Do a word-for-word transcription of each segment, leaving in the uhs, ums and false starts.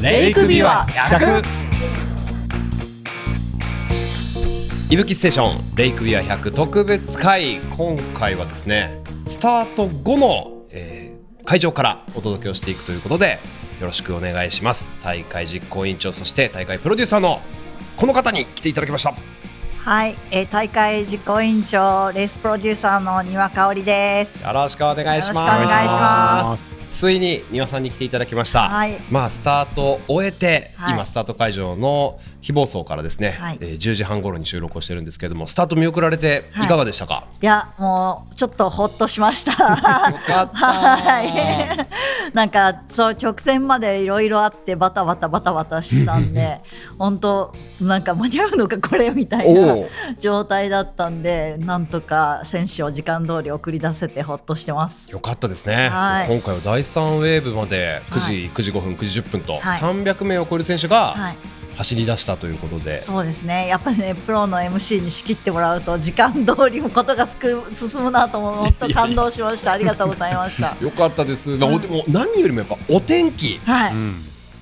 レイクビワひゃく、いぶきステーションレイクビワひゃく特別会、今回はですねスタート後の、えー、会場からお届けをしていくということでよろしくお願いします。大会実行委員長、そして大会プロデューサーのこの方に来ていただきました。はい、えー、大会実行委員長、レースプロデューサーの庭香織です。よろしくお願いします。ついに庭さんに来ていただきました、はい。まあ、スタートを終えて、はい、今スタート会場の非暴走からですね、はい、えー、じゅうじはん頃に収録をしてるんですけれども、スタート見送られていかがでしたか？はい、いやもうちょっとほっとしましたよかった、はい。なんかそう直前までいろいろあってバタバタバタバタしたんで本当なんか間に合うのかこれみたいな状態だったんで、なんとか選手を時間通り送り出せてほっとしてます。よかったですね、はい。今回はだいさんウェーブまでくじ、はい、くじごふんくじじゅっぷんとさんびゃくめいを超える選手が走り出したということで、はい、そうですね。やっぱりねプロの エムシー に仕切ってもらうと時間通りもことがすく進むなと思って、感動しました。いやいやありがとうございましたよかったです、うん、もう何よりもやっぱお天気、はい、うん、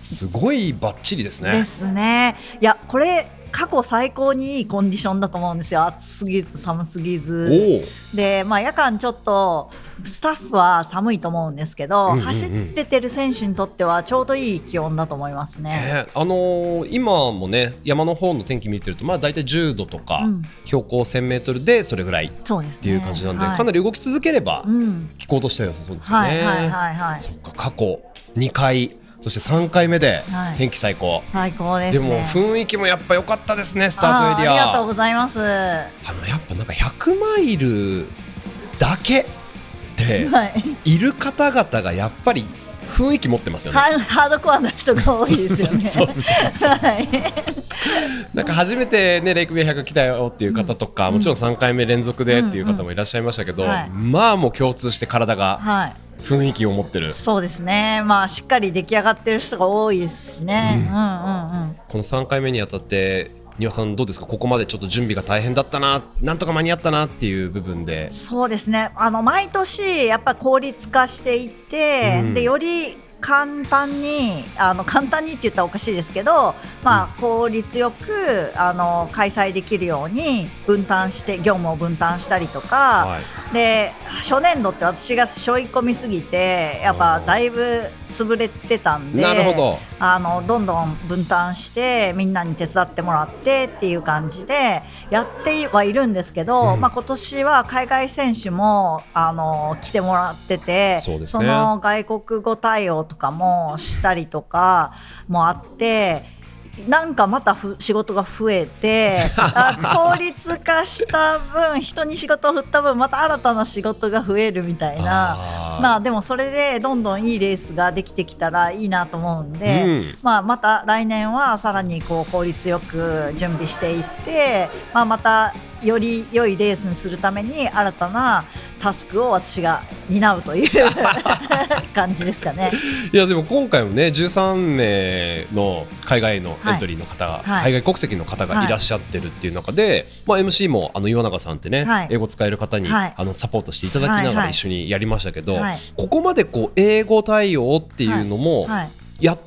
すごいバッチリですね。ですね。いやこれ過去最高にいいコンディションだと思うんですよ。暑すぎず寒すぎずで、まあ、夜間ちょっとスタッフは寒いと思うんですけど、うんうんうん、走れてる選手にとってはちょうどいい気温だと思いますね、えーあのー、今もね山の方の天気見てると、まあ、だいたいじゅうどとか、うん、標高せんメートルでそれぐらいっていう感じなんで、はい、かなり動き続ければ、うん、気候としては良さそうですよね。過去にかいそしてさんかいめで天気最高、はい、最高ですね。でも雰囲気もやっぱ良かったですね、スタートエリア。 あ, ありがとうございます。あのやっぱなんかひゃくマイルだけでいる方々がやっぱり雰囲気持ってますよね、はい、ハードコアな人が多いですよねそうですそうなんか初めて、ね、レイクビワひゃく来たよっていう方とか、うん、もちろんさんかいめ連続でっていう方もいらっしゃいましたけど、うんうん、はい、まあもう共通して体が、はい、雰囲気を持ってる。そうですね、まあ、しっかり出来上がってる人が多いですしね、うんうんうんうん、このさんかいめにあたって庭さんどうですか？ここまでちょっと準備が大変だったな、なんとか間に合ったなっていう部分で。そうですね、あの毎年やっぱ効率化していって、うん、でより簡単にあの簡単にって言ったらおかしいですけど、まあ、効率よくあの開催できるように分担して業務を分担したりとか、はい、で初年度って私が背負い込みすぎてやっぱだいぶ潰れてたんで、なるほど、あのどんどん分担してみんなに手伝ってもらってっていう感じでやってはいるんですけど、うん、まあ、今年は海外選手もあの来てもらってて、 そうですね、その外国語対応とかもしたりとかもあって、なんかまたふ仕事が増えて効率化した分人に仕事を振った分また新たな仕事が増えるみたいな、まあ、でもそれでどんどんいいレースができてきたらいいなと思うんで、うん、まあ、また来年はさらにこう効率よく準備していって、まあ、またより良いレースにするために新たなタスクを私が担うという感じですかね。いやでも今回もねじゅうさんめいの海外のエントリーの方が、はい、海外国籍の方がいらっしゃってるっていう中で、はい、まあ、エムシー もあの岩永さんってね、はい、英語使える方に、はい、あのサポートしていただきながら一緒にやりましたけど、はいはい、ここまでこう英語対応っていうのもやっ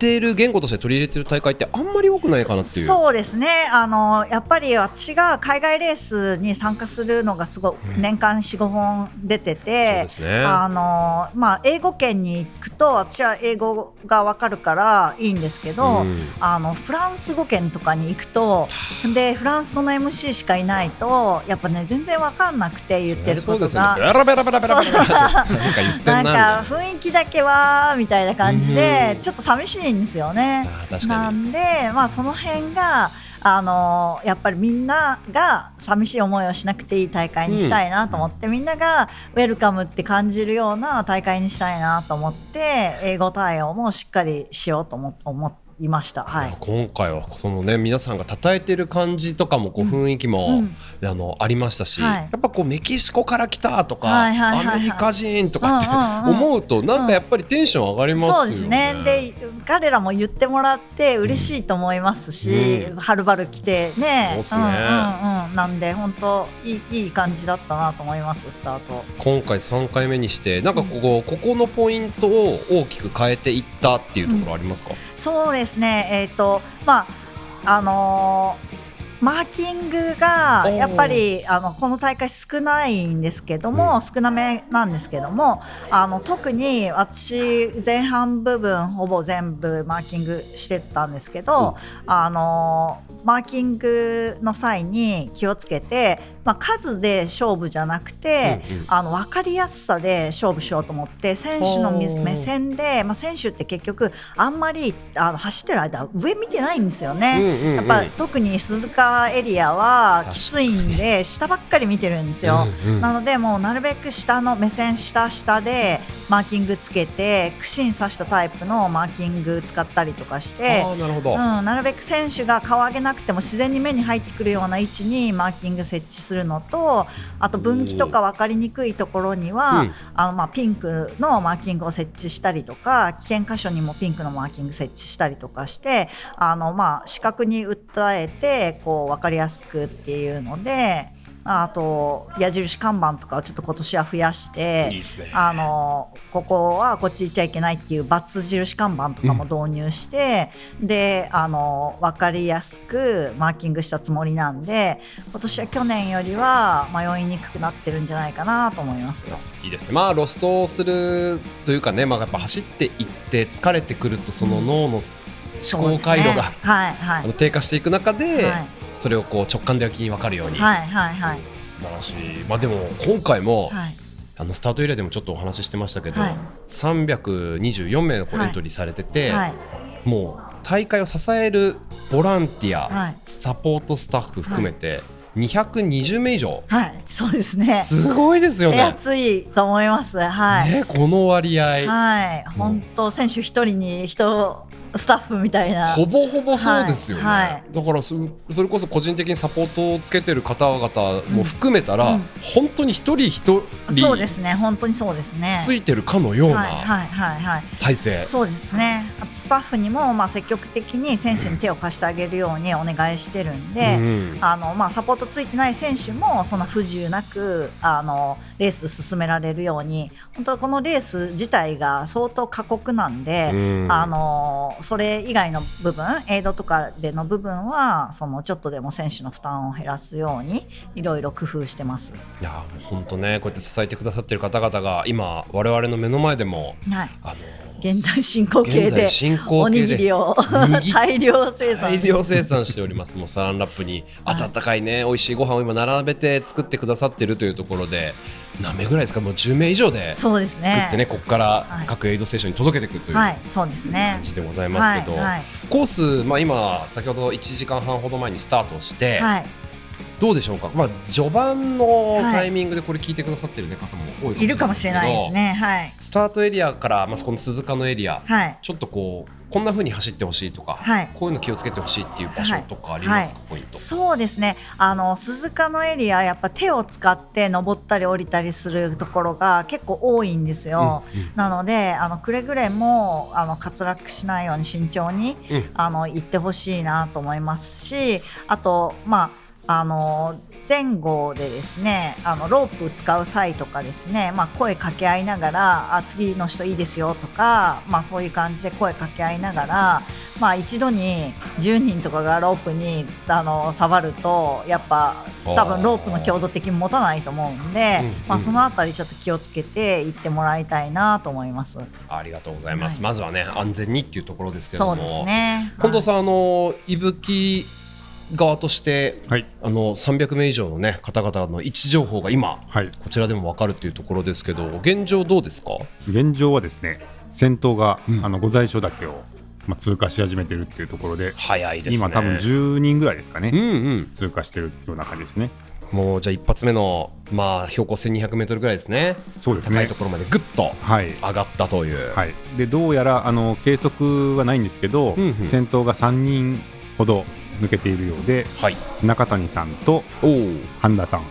言語として取り入れてる大会ってあんまり多くないかなっていう。そうですね、あのやっぱり私が海外レースに参加するのがすごい、うん、年間 よんごほん出てて、そうですね、あの、まあ、英語圏に行くと私は英語が分かるからいいんですけど、うん、あのフランス語圏とかに行くとでフランス語の エムシー しかいないとやっぱね全然分かんなくて言ってることがなんか雰囲気だけはみたいな感じで、うん、ちょっと寂しいんですよね。確かに。なんで、まあ、その辺があのやっぱりみんなが寂しい思いをしなくていい大会にしたいなと思って、うん、みんながウェルカムって感じるような大会にしたいなと思って英語対応もしっかりしようと思いました、はい。今回はその、ね、皆さんが叩いてる感じとかもこう雰囲気も、うん、あのありましたし、はい、やっぱこうメキシコから来たとか、はいはいはいはい、アメリカ人とかって思うとなんかやっぱりテンション上がりますよね。そうですね。で彼らも言ってもらって嬉しいと思いますし、うん、はるばる来てね、そうっすね、うんうんうん、なんで本当いい、いい感じだったなと思います。スタート今回さんかいめにしてなんかここ、うん、ここのポイントを大きく変えていったっていうところありますか？うん、そうですね、えーとまああのーマーキングがやっぱりあのこの大会少ないんですけども、うん、少なめなんですけども、あの特に私前半部分ほぼ全部マーキングしてたんですけど、うん、あのマーキングの際に気をつけて、まあ、数で勝負じゃなくて、うんうん、あの分かりやすさで勝負しようと思って、選手の目線で、まあ、選手って結局あんまりあの走ってる間上見てないんですよね、うんうんうん、やっぱ特に鈴鹿エリアはきついんで下ばっかり見てるんですようん、うん、なのでもうなるべく下の目線下下でマーキングつけて、串に刺したタイプのマーキング使ったりとかして、あ、なるほど、うん、なるべく選手が顔上げなくても自然に目に入ってくるような位置にマーキング設置するのと、あと分岐とか分かりにくいところには、うん、あのまあピンクのマーキングを設置したりとか、危険箇所にもピンクのマーキング設置したりとかして、あのまあ視覚に訴えてこう分かりやすくっていうので、あと矢印看板とかをちょっと今年は増やして、いいっすね、あのここはこっち行っちゃいけないっていう×印看板とかも導入して、うん、であの分かりやすくマーキングしたつもりなんで、今年は去年よりは迷いにくくなってるんじゃないかなと思いますよ。いいですね、まあ、ロストするというかね、まあ、やっぱ走っていって疲れてくるとその脳の思考回路が、うん、はいはい、あの低下していく中で、はい、それをこう直感では気に分かるように、はいはいはい、素晴らしい。まあ、でも今回も、はい、あのスタートエリアでもちょっとお話ししてましたけど、はい、さんびゃくにじゅうよんめいのこうエントリーされてて、はいはい、もう大会を支えるボランティア、はい、サポートスタッフ含めて、はい、にひゃくにじゅうめいいじょう、はい、そうですね、すごいですよね、熱いと思います、はいね、この割合、はい、本当選手一人に人スタッフみたいな、ほぼほぼそうですよね、はいはい、だからそれこそ個人的にサポートをつけてる方々も含めたら、うんうん、本当に一人一人、そうですね、本当にそうですね、ついてるかのような体制、そうですね、あとスタッフにもまあ積極的に選手に手を貸してあげるようにお願いしてるんで、うん、あのまあサポートついてない選手もそんな不自由なくあのレース進められるように、本当このレース自体が相当過酷なんで、うん、あのそれ以外の部分、エイドとかでの部分はそのちょっとでも選手の負担を減らすようにいろいろ工夫してます。いや本当ね、こうやって支えてくださってる方々が今我々の目の前でも、はい、あの現在進行形でおにぎりを大量生産大量生産しておりますもうサランラップに温かいね、はい、美味しいご飯を今並べて作ってくださってるというところで、何名ぐらいですか、もうじゅうめいいじょうで作って ね, ねここから各エイドステーションに届けていくという感じでございますけど、はいはい、コース、まあ、今先ほどいちじかんはんほど前にスタートして、はい、どうでしょうか、まあ、序盤のタイミングでこれ聞いてくださってる、ね、方も多いかもいるかもしれないですね、はい、スタートエリアから、まあ、この鈴鹿のエリア、はい、ちょっとこうこんな風に走ってほしいとか、はい、こういうの気をつけてほしいっていう場所とかありますか、はい、ポイント。そうですね、あの鈴鹿のエリアやっぱ手を使って登ったり降りたりするところが結構多いんですよ、うんうん、なのであのくれぐれもあの滑落しないように慎重に、うん、あの行ってほしいなと思いますし、あとまああの前後でですね、あのロープ使う際とかですね、まあ、声掛け合いながら、あ次の人いいですよとか、まあ、そういう感じで声掛け合いながら、まあ、一度にじゅうにんとかがロープにあの触るとやっぱ多分ロープの強度的に持たないと思うんで、まあ、そのあたりちょっと気をつけて行ってもらいたいなと思います。ありがとうございます、はい、まずはね安全にっていうところですけども、そうですね、近藤さん、はい、あのいぶき側として、はい、あのさんびゃくめいいじょうの、ね、方々の位置情報が今、はい、こちらでも分かるというところですけど、現状どうですか？現状はですね、先頭が、うん、あの御在所岳を、まあ、通過し始めてるっていうところで、早いですね、今多分じゅうにんぐらいですかね、うんうん、通過してるような感じですね。もうじゃあ一発目の、まあ、標高せんにひゃくメートルぐらいですね、そうですね、高いところまでぐっと上がったという、はいはい、でどうやらあの計測はないんですけど、うんうん、先頭がさんにんほど抜けているようで、はい、中谷さんと半田さん、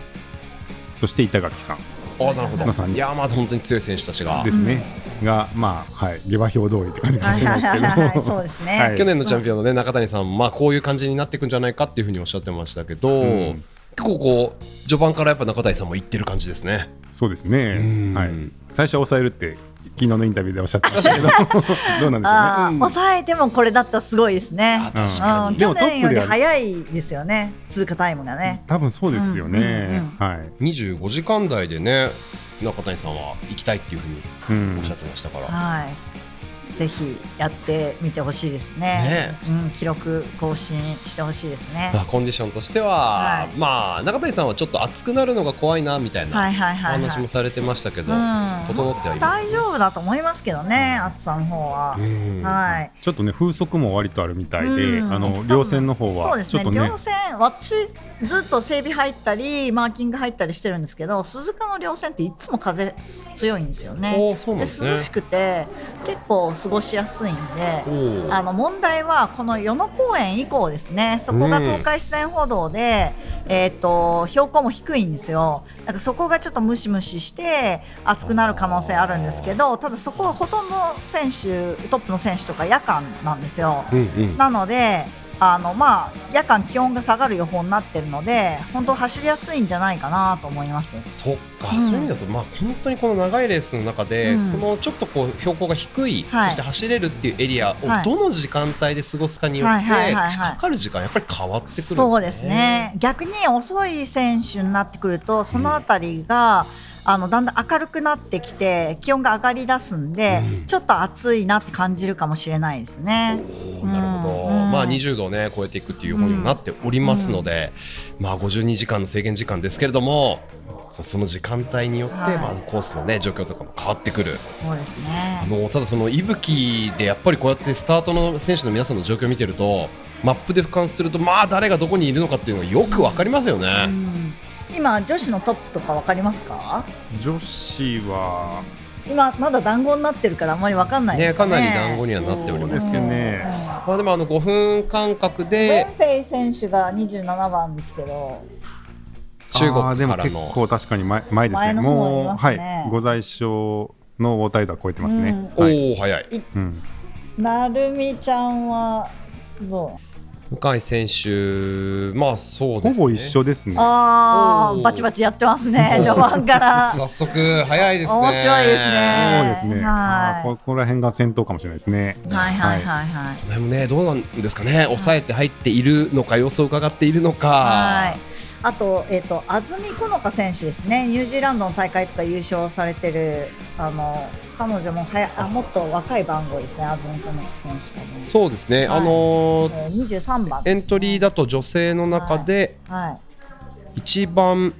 そして板垣さん、あ、なるほど。まあ、いやまあ本当に強い選手たちがですね、うん、がまあ、はい、下馬評通りって感じかもしれないですけど、そうですね、はい、去年のチャンピオンの、ね、中谷さん、まあ、こういう感じになっていくんじゃないかっていうふうにおっしゃってましたけど、うん、結構こう序盤からやっぱ中谷さんもいってる感じですね。そうですね、はい、最初は抑えるって昨日のインタビューでおっしゃってましたけどどうなんでしょうね。あ、うん、抑えてもこれだったらすごいですね。確かに、うん、去年より早いですよね、通過タイムがね。多分そうですよね、うんうんうん、はい、にじゅうごじかん台でね中谷さんは行きたいっていうふうにおっしゃってましたから、うん、はい、ぜひやってみてほしいです ね, ね、うん、記録更新してほしいですね。まあ、コンディションとしては、はい、まあ、中谷さんはちょっと熱くなるのが怖いなみたいな話もされてましたけど、整ってはいます、ね、まあ、大丈夫だと思いますけどね、暑さの方は、はい、ちょっとね風速も割とあるみたいで、あの稜線の方はちょっとね、そうですね、稜線私ずっと整備入ったりマーキング入ったりしてるんですけど、鈴鹿の稜線っていつも風強いんですよね。おー、そうなんですね。で涼しくて結構過ごしやすいんで、あの問題はこの与野公園以降ですね、そこが東海自然歩道で、えー、と標高も低いんですよ。なんかそこがちょっとムシムシして暑くなる可能性あるんですけど、ただそこはほとんど選手トップの選手とか夜間なんですよ、うんうん、なのであの、まあ、夜間気温が下がる予報になってるので本当走りやすいんじゃないかなと思います。そっか、うん、そういう意味だと、まあ、本当にこの長いレースの中で、うん、このちょっとこう標高が低い、はい、そして走れるっていうエリアをどの時間帯で過ごすかによってかかる時間やっぱり変わってくるんですね。そうですね、逆に遅い選手になってくるとそのあたりが、うん、あのだんだん明るくなってきて気温が上がりだすんで、うん、ちょっと暑いなって感じるかもしれないですね。お、なるほど、うん、まあ、にじゅうどを、ね、超えていくという予報にもなっておりますので、うん、まあ、ごじゅうにじかんの制限時間ですけれども、その時間帯によって、はい、まあ、コースの、ね、状況とかも変わってくる。そうですね、あのただその息吹でやっぱりこうやってスタートの選手の皆さんの状況を見てるとマップで俯瞰すると、まあ、誰がどこにいるのかっていうのがよく分かりますよね、うんうん。今女子のトップとか分かりますか？女子は今まだ団子になってるからあんまり分かんないです ね, ねかなり団子にはなっておりますけどね、まあ、でもあのごふん間隔でベンフェイ選手がにじゅうななばんですけど、中国からの、あ、でも結構確かに 前, 前ですね、もう、はい、ご在所の大台度は超えてますね、うん、はい、おー早い、うん、なるみちゃんはどう？向井選手、まあそうですね、ほぼ一緒ですね。ああ、バチバチやってますね、序盤から早速早いですね、面白いですね、そうですね、はい、ここら辺が先頭かもしれないですね、はいはいはいはい、この辺もね、どうなんですかね、抑えて入っているのか、様子を伺っているのか、はい、あと、えーと、安住このか選手ですね、ニュージーランドの大会とか優勝されてる、あの彼女もはやあもっと若い番号ですね、安住このか選手と、ね、そうですね、はい、あのー、にじゅうさんばん、ね、エントリーだと女性の中で一番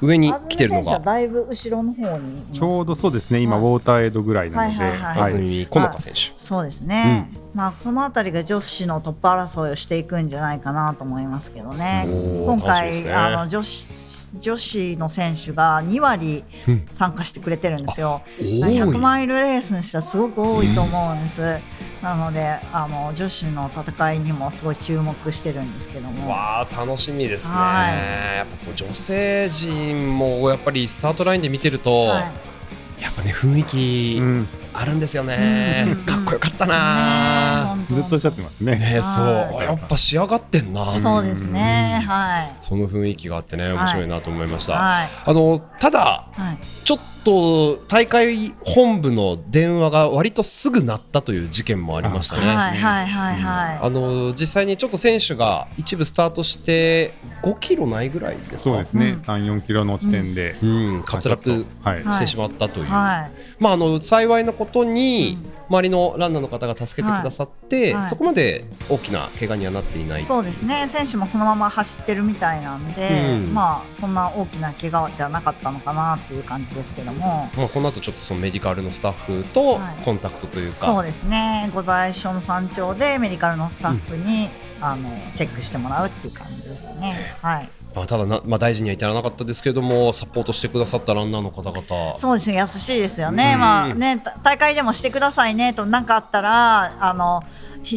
上に来てるのが、はいはい、安住選手はだいぶ後ろの方に、ちょうどそうですね、今、はい、ウォーターエイドぐらいなので、はいはいはいはい、安住このか選手、そうですね、うん、まあ、このあたりが女子のトップ争いをしていくんじゃないかなと思いますけどね。今回、ね、あの 女子、女子の選手がにわり参加してくれてるんですよ、うん、ひゃくマイルレースにしたらすごく多いと思うんです、うん、なのであの女子の戦いにもすごい注目してるんですけども、わー楽しみですね、はい、やっぱこう女性陣もやっぱりスタートラインで見てると、はい、やっぱね雰囲気、うんあるんですよね、うん、かっこよかったな、ね、ずっとおっしゃってますね、ね、そう、はい、やっぱ仕上がってんな、そうですね、はい、その雰囲気があってね面白いなと思いました、はい、あのただ、はい、ちょっと大会本部の電話が割とすぐ鳴ったという事件もありましたね。あの実際にちょっと選手が一部スタートしてごキロないぐらいですか、そうですね、うん、さん、よんキロの地点で、うんうん、滑落してしまったという、はいはい、まあ、あの幸いなことに周りのランナーの方が助けてくださって、はいはい、そこまで大きな怪我にはなっていない、そうですね、選手もそのまま走ってるみたいなんで、うん、まあ、そんな大きな怪我じゃなかったのかなという感じですけども、まあ、この後ちょっとそのメディカルのスタッフとコンタクトというか、はい、そうですね、ご在所の山頂でメディカルのスタッフに、うん、あのチェックしてもらうっていう感じですね、はい、まあ、ただな、まあ、大事には至らなかったですけれども、サポートしてくださったランナーの方々、そうですね、優しいですよね、まあね、大会でもしてくださいねと、何かあったらあの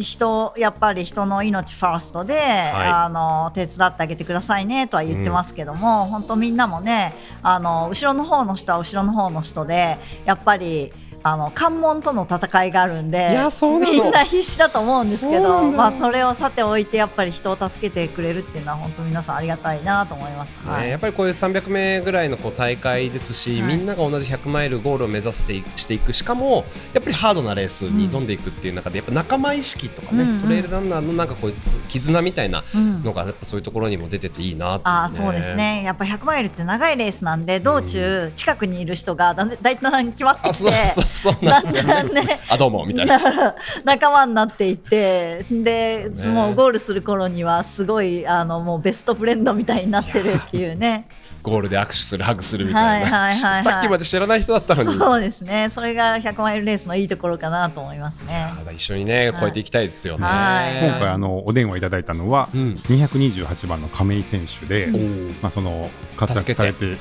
人やっぱり人の命ファーストで、はい、あの手伝ってあげてくださいねとは言ってますけども、うん、本当みんなもね、あの後ろの方の人は後ろの方の人でやっぱりあの関門との戦いがあるんで、いや、そうなの。みんな必死だと思うんですけど、まあ、それをさておいてやっぱり人を助けてくれるっていうのは本当皆さんありがたいなと思います、ね。はい、やっぱりこういうさんびゃく名ぐらいのこう大会ですし、はい、みんなが同じひゃくマイルゴールを目指していく、していくしかもやっぱりハードなレースに挑んでいくっていう中で、うん、やっぱ仲間意識とかね、うんうん、トレイルランナーのなんかこう絆みたいなのがそういうところにも出てていいなって、ね。うん、あ、そうですね。やっぱひゃくマイルって長いレースなんで道中近くにいる人がだいたい決まってきてそうなんですよね。あ、どうもみたいな仲間になっていて、で、ね、もうゴールする頃にはすごいあのもうベストフレンドみたいになってるっていうね。ゴールで握手するハグするみたいな、はいはいはいはい、さっきまで知らない人だったのに。そうですね、それがひゃくマイルレースのいいところかなと思いますね。一緒にね、はい、超えていきたいですよね。はい、今回あのお電話いただいたのは、うん、にひゃくにじゅうはちばんの亀井選手で、うん、まあ、その活躍されて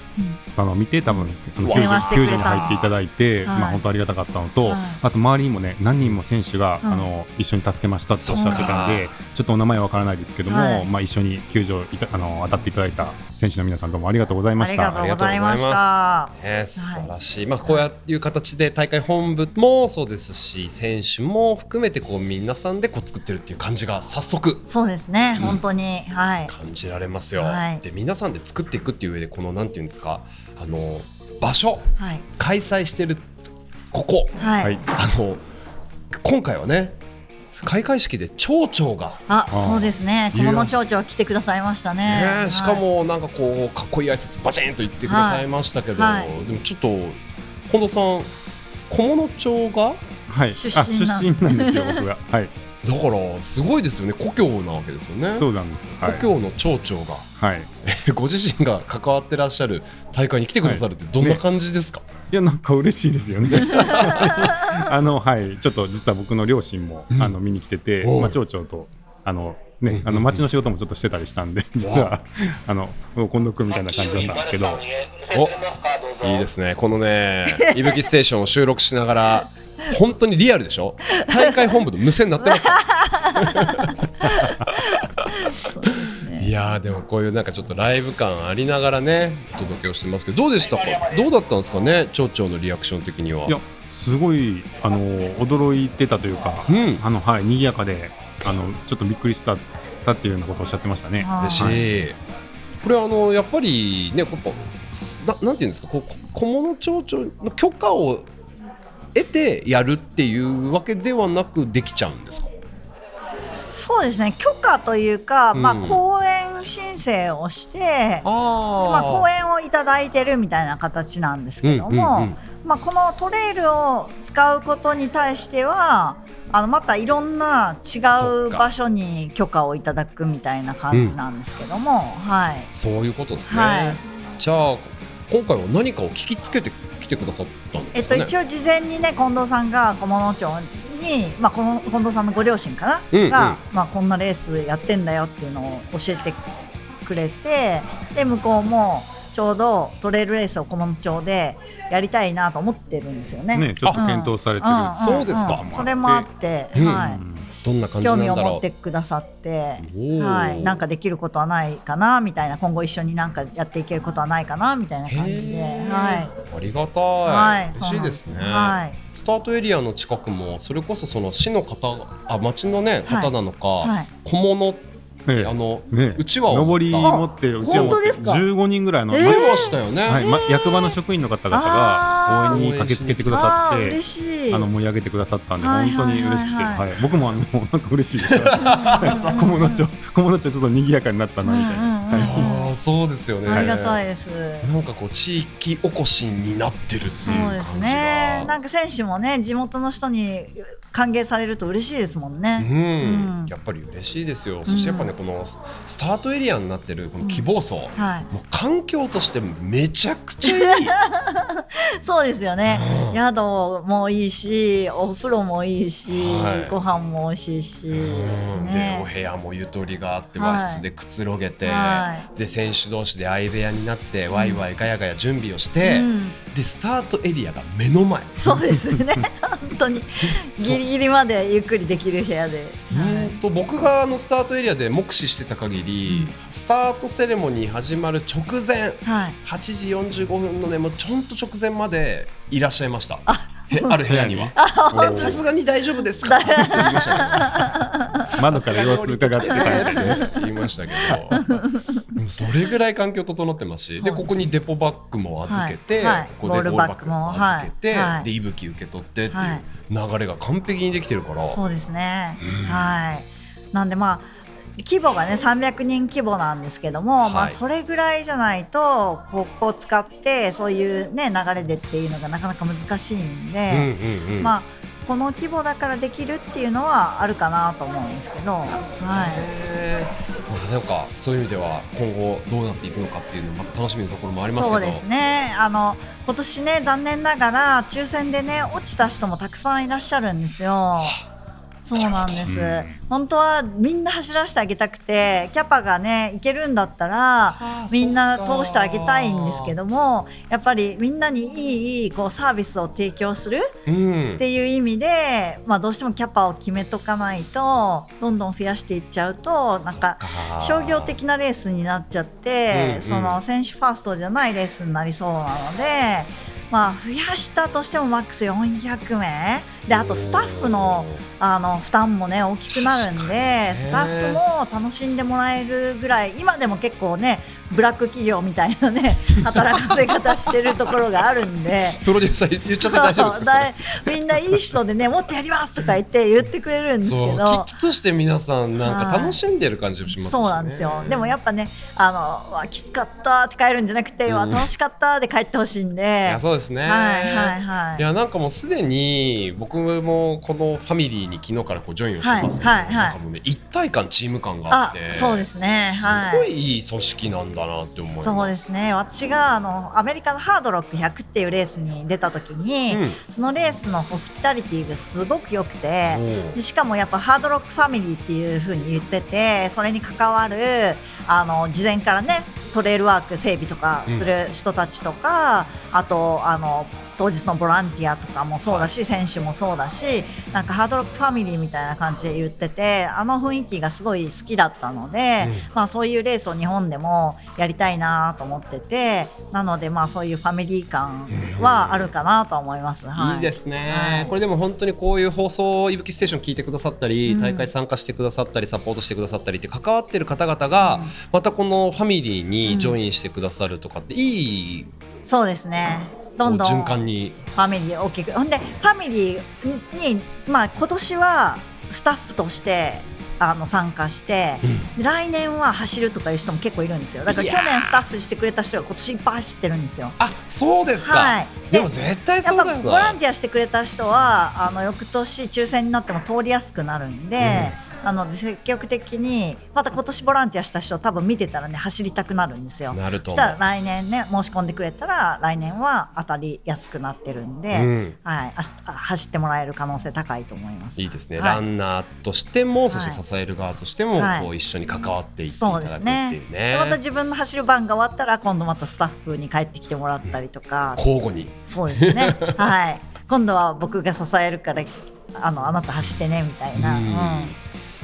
たのを見て、多分あの 球, 球場に入っていただいて、まあ、本当ありがたかったのと、はい、あと周りにもね、何人も選手が、うん、あの一緒に助けましたっておっしゃってたので、ちょっとお名前わからないですけども、はい、まあ、一緒に球場あの当たっていただいた選手の皆さん、どうもありがとうございました。ありがとうございました。素晴らしい、まあ、こういう形で大会本部もそうですし、選手も含めてこう皆さんでこう作ってるっていう感じが早速そうですね、うん、本当に、はい、感じられますよ、はい、で皆さんで作っていくっていう上で、このなんていうんですか、あの場所、はい、開催してるここ、はい、あの今回はね、開会式で町長が、あ、そうですね、小物町長来てくださいました ね, ね、はい、しかもなんかこうかっこいい挨拶バチンと言ってくださいましたけど、はいはい、でもちょっと近藤さん、小物町が、はい、出身なんですよ僕が、はい、だからすごいですよね、故郷なわけですよね。そうなんですよ、はい、故郷の町長が、はい、ご自身が関わってらっしゃる大会に来てくださるってどんな感じですか。はい、ね、いや、なんか嬉しいですよねあの、はい、ちょっと実は僕の両親も、うん、あの見に来てて、まあ、町長とあの、ね、うんうんうん、あの町の仕事もちょっとしてたりしたんで、実はあの近藤くんみたいな感じだったんですけど、お、いいですね、このね、いぶきステーションを収録しながら本当にリアルでしょ、大会本部の無線になってますいやー、でもこういうなんかちょっとライブ感ありながらね、お届けをしてますけど、どうでしたか、どうだったんですかね、町長のリアクション的には。いや、すごいあの驚いてたというか、うん、あの、はい、賑やかで、あのちょっとびっくりしたっていうようなことをおっしゃってましたね。嬉しい、はい、これあのやっぱりね、やっぱ な, なんていうんですか、こ小物町長の許可を得てやるっていうわけではなくできちゃうんですか。そうですね、許可というか、まあ、講演申請をして、うん、まあ、講演をいただいてるみたいな形なんですけども、うんうんうん、まあ、このトレイルを使うことに対してはあのまたいろんな違う場所に許可をいただくみたいな感じなんですけども、うん、はい、そういうことですね、はい、じゃあ今回は何かを聞きつけてきてくださったんですかね。えっと、一応事前にね、近藤さんが小物町に、まあ、この近藤さんのご両親かな、うんうん、が、まあ、こんなレースやってんだよっていうのを教えてくれて、で向こうもちょうどトレイルレースを小物町でやりたいなと思ってるんですよ ね, ねちょっと検討されてる、うんうんうんうん、そうですか、それもあって、うん、はい、どんな感じなんだろう、興味を持ってくださって、はい、なんかできることはないかなみたいな、今後一緒になんかやっていけることはないかなみたいな感じで、はい、ありがたい、はい、嬉しいですね、はい、スタートエリアの近くもそれこそその市の方、あ、町の、ね、方なのか、はいはい、小物ええ、あの、ね、うちわを持った、上り持って、うちわ持ってじゅうごにんぐらいの、えーはい、ま、役場の職員の方々が応援に駆けつけてくださって、ああの盛り上げてくださったんで、はいはいはいはい、本当に嬉しくて、はいはい、僕もあのなんか嬉しいです小物町、小物町ちょっと賑やかになったなみたいな、あ、そうですよね、ありがたいです。なんかこう地域おこしになってるっていう感じが、そうですね、なんか選手もね、地元の人に歓迎されると嬉しいですもんね、うんうん、やっぱり嬉しいですよ。そしてやっぱね、このスタートエリアになってるこの希望層、うん、はい、もう環境としてめちゃくちゃいいそうですよね、うん、うん、宿もいいしお風呂もいいし、はい、ご飯も美味しいし、ね、でお部屋もゆとりがあって和室でくつろげて、はい、で選手同士で相部屋になって、うん、ワイワイガヤガヤ準備をして、うん、でスタートエリアが目の前、そうですね本当にギリギリまでゆっくりできる部屋で、うんと僕があのスタートエリアで目視してた限り、うん、スタートセレモニー始まる直前、はい、はちじよんじゅうごふんのねもうちょんと直前までいらっしゃいました。あある部屋にはさすがに大丈夫ですかって言いましたけど窓から様子伺ってたって言いましたけどそれぐらい環境整ってますし、でここにデポバッグも預けて、はいはい、ここでゴールバッグも預けて、はい、で息吹受け取ってっていう流れが完璧にできてるから、はい、そうですね、うん、はい。なんでまあ規模がねさんびゃくにん規模なんですけども、はい、まあ、それぐらいじゃないとここを使ってそういう、ね、流れでっていうのがなかなか難しいんで、うんうんうん、まあ、この規模だからできるっていうのはあるかなと思うんですけど、はい、なんかそういう意味では今後どうなっていくのかっていうのまた楽しみなところもありますけど、そうですね、あの今年ね残念ながら抽選でね落ちた人もたくさんいらっしゃるんですよ。そうなんです、うん、本当はみんな走らせてあげたくてキャパがねいけるんだったらみんな通してあげたいんですけども、やっぱりみんなにいいこうサービスを提供するっていう意味で、うん、まあ、どうしてもキャパを決めとかないとどんどん増やしていっちゃうとなんか商業的なレースになっちゃって、うんうん、その選手ファーストじゃないレースになりそうなので、まあ、増やしたとしてもマックスよんひゃくめいで、あとスタッフ の, あの負担も、ね、大きくなるんでスタッフも楽しんでもらえるぐらい、今でも結構ねブラック企業みたいなね働かせ方してるところがあるんでプロデューサー言っちゃって大丈夫ですか、みんないい人でねもっとやりますとか言って言ってくれるんですけど、聞きとして皆さんなんか楽しんでる感じもしますし、ね、そうなんですよ。でもやっぱねあのわきつかったって帰るんじゃなくて、うん、楽しかったで帰ってほしいんで、いやそうですね、はいはいはい、いやなんかもうすでに僕もこのファミリーに昨日からこうジョインをしてますけど、はいはいはい、なんかもうね一体感チーム感があって、あそうですね、はい、すごいいい組織なんだだなって思います。そうですね、私があのアメリカのハードロックひゃくっていうレースに出た時に、うん、そのレースのホスピタリティがすごく良くて、でしかもやっぱハードロックファミリーっていう風に言ってて、それに関わるあの事前からねトレイルワーク整備とかする人たちとか、うん、あとあの当日のボランティアとかもそうだし、選手もそうだし、なんかハードロックファミリーみたいな感じで言ってて、あの雰囲気がすごい好きだったので、うん、まあ、そういうレースを日本でもやりたいなと思ってて、なのでまあそういうファミリー感はあるかなと思います、うん、はい、いいですね、はい、これでも本当にこういう放送いぶきステーション聞いてくださったり、大会参加してくださったり、サポートしてくださったりって関わってる方々がまたこのファミリーにジョインしてくださるとかっていい、うん、そうですね、どんどん循環にファミリー大きく、ほんでファミリーに、まあ、今年はスタッフとしてあの参加して、うん、来年は走るとかいう人も結構いるんですよ。だから去年スタッフしてくれた人が今年いっぱい走ってるんですよ。あ、そうですか、はい、で, でも絶対そうだよな。ボランティアしてくれた人はあの翌年抽選になっても通りやすくなるんで、うん、なので積極的にまた今年ボランティアした人を多分見てたらね走りたくなるんですよ。なると、したら来年ね申し込んでくれたら来年は当たりやすくなってるんで、うん、はい、あ走ってもらえる可能性高いと思います。いいですね、はい、ランナーとしてもそして支える側としても、はい、こう一緒に関わっていっていただくっていうね、そうですね、でまた自分の走る番が終わったら今度またスタッフに帰ってきてもらったりとか、うん、交互に、そうですねはい、今度は僕が支えるからあのあなた走ってねみたいな、うん、うん、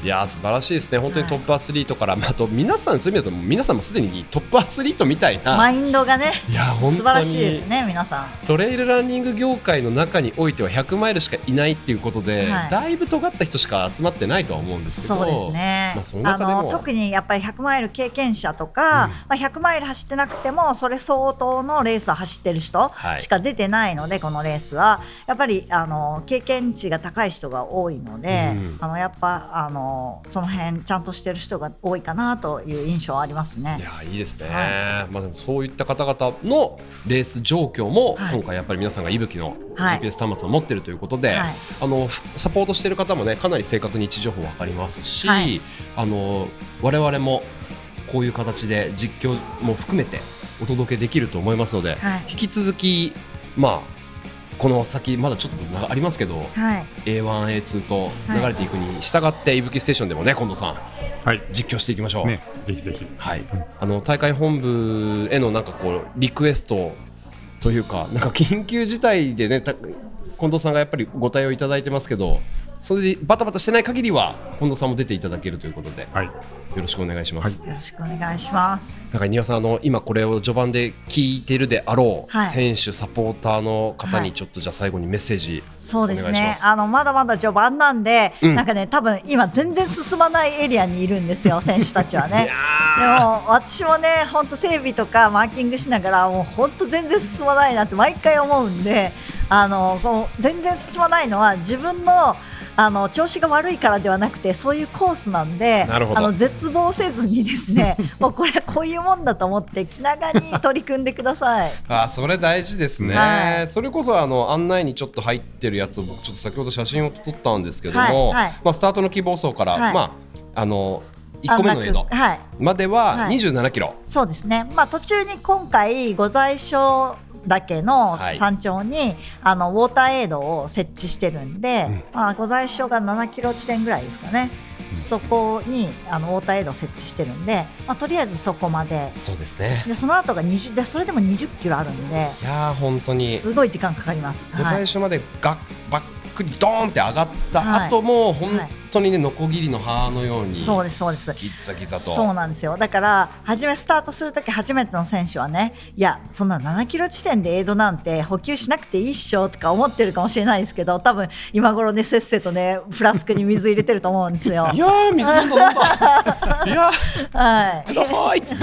いや素晴らしいですね。本当にトップアスリートから、はい、まあ、と皆さんそういう意味だと皆さんもすでにトップアスリートみたいなマインドがね、いや本当に素晴らしいですね。皆さんトレイルランニング業界の中においてはひゃくマイルしかいないっていうことで、はい、だいぶ尖った人しか集まってないとは思うんですけど、そうですね、まあ、その中でもあの特にやっぱりひゃくマイル経験者とか、うん、まあ、ひゃくマイル走ってなくてもそれ相当のレースを走ってる人しか出てないので、はい、このレースはやっぱりあの経験値が高い人が多いので、うん、あのやっぱあのその辺ちゃんとしてる人が多いかなという印象はありますね。いやいいですね、はい、まあ、でもそういった方々のレース状況も、はい、今回やっぱり皆さんがいぶきの ジーピーエス 端末を持っているということで、はい、あのサポートしている方もねかなり正確に位置情報分かりますし、はい、あの我々もこういう形で実況も含めてお届けできると思いますので、はい、引き続きまあこの先まだちょっとありますけど、はい、エーワンエーツー と流れていくに従っていぶきステーションでもね近藤さん、はい、実況していきましょう、ね、ぜひぜひ、はい、あの大会本部へのなんかこうリクエストというか、なんか緊急事態でね近藤さんがやっぱりご対応いただいてますけど、それでバタバタしてない限りは近藤さんも出ていただけるということで、はい、よろしくお願いします、はい、よろしくお願いします。なんか丹羽さん、あの今これを序盤で聞いてるであろう、はい、選手サポーターの方にちょっとじゃあ最後にメッセージ、はい、そうですね、あのまだまだ序盤なんで、うん、なんかね多分今全然進まないエリアにいるんですよ選手たちはねでも私もね本当整備とかマーキングしながらもう本当全然進まないなって毎回思うんで、あのこの全然進まないのは自分のあの調子が悪いからではなくて、そういうコースなんで、あの絶望せずにですねもうこれはこういうもんだと思って気長に取り組んでくださいあ、それ大事ですね、はい、それこそあの案内にちょっと入ってるやつを僕ちょっと先ほど写真を撮ったんですけども、はいはい、まあ、スタートの希望走から、はい、まあ、あのいっこめのエイドまではにじゅうななキロ、はいはい、そうですね、まあ、途中に今回ご在所だけの山頂に、はい、あのウォーターエイドを設置してるんで、うん、まあ、ご在所がななキロ地点ぐらいですかね、うん、そこにあのウォーターエイドを設置してるんで、まあ、とりあえずそこまで、そうですね、でその後がにじゅうで、それでもにじゅっキロあるんで、いや本当にすごい時間かかります。ご在所までがバックにドーンって上がった後も、はい、本当にねノコギリの刃のように、そうですそうです、ギザギザと、そうなんですよ。だから初めスタートするとき初めての選手はね、いやそんなななキロ地点でエイドなんて補給しなくていいっしょとか思ってるかもしれないですけど、多分今頃ねせっせとねフラスクに水入れてると思うんですよいやー水飲んだ飲んだいやー、はい、くださいって思って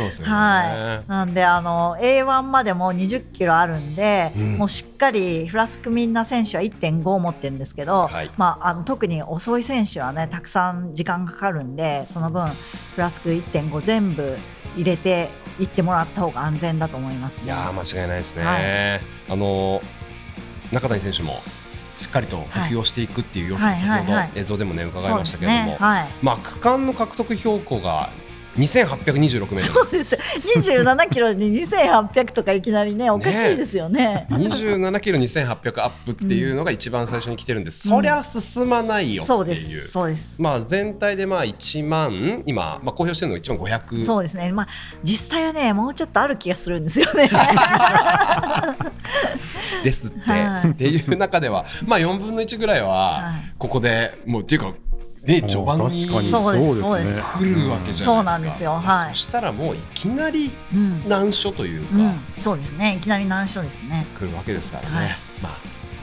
ますよね、はい、なんであの エーワン までもにじゅっキロあるんで、うん、もうしっかりフラスクみんな選手は いってんご を持ってるんですけど、はい、まあ、あの特に遅い選手はねたくさん時間かかるんで、その分フラスク いってんご 全部入れていってもらった方が安全だと思います、ね、いや間違いないですね、はい、あの中谷選手もしっかりと補給をしていくっていう様子、はい、先ほど映像でもね伺いましたけれども、はい、まあ、区間の獲得標高がにせんはっぴゃくにじゅうろくメートル、そうです、にじゅうななキロでにせんはっぴゃくとかいきなりねおかしいですよ ね, ねにじゅうななキロにせんはっぴゃくアップっていうのが一番最初に来てるんです、うん、そりゃ進まないよっていう、そうですそうです、まあ、全体でまあいちまん今、まあ、公表してるのがいちまんごひゃく、そうですね、まあ、実際はねもうちょっとある気がするんですよねですって、はい、っていう中では、まあ、よんぶんのいちぐらいはここでもうっていうかで序盤に来るわけじゃないですか、そうなんですよ、はい、そしたらもういきなり難所というか、うんうん、そうですね、いきなり難所ですね、来るわけですからね、はい、まあ、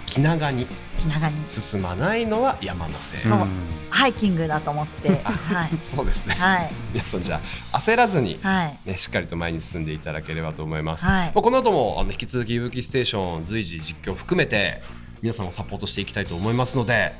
気長に気長に進まないのは山のせい、そう、うん、ハイキングだと思って、あ、はい、そうですね、はい、皆さんじゃあ焦らずに、ね、はい、しっかりと前に進んでいただければと思います、はい、この後もあの引き続きいぶきステーション随時実況含めて皆さんをサポートしていきたいと思いますので、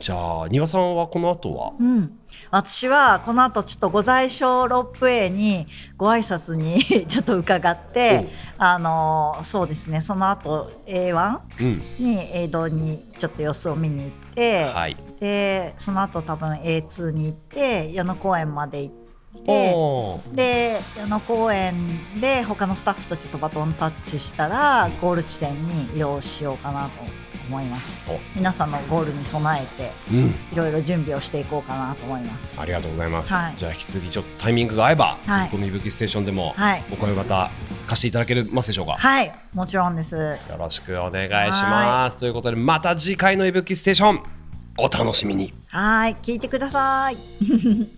じゃあ丹羽さんはこの後は、うん、私はこの後ちょっとご在所ロープウェイにご挨拶にちょっと伺って、あのそうですね、その後 エーワン にエイドにちょっと様子を見に行って、はい、でその後多分 エーツー に行って矢野公園まで行って。で, で矢野公園で他のスタッフとちょっとバトンタッチしたらゴール地点に移動しようかなと思います。皆さんのゴールに備えていろいろ準備をしていこうかなと思います、うん、ありがとうございます、はい、じゃあ引き続きちょっとタイミングが合えば、はい、このいぶきステーションでもお声をまた貸していただけますでしょうか。はい、もちろんです、よろしくお願いします。ということでまた次回のいぶきステーションお楽しみに。はい、聞いてください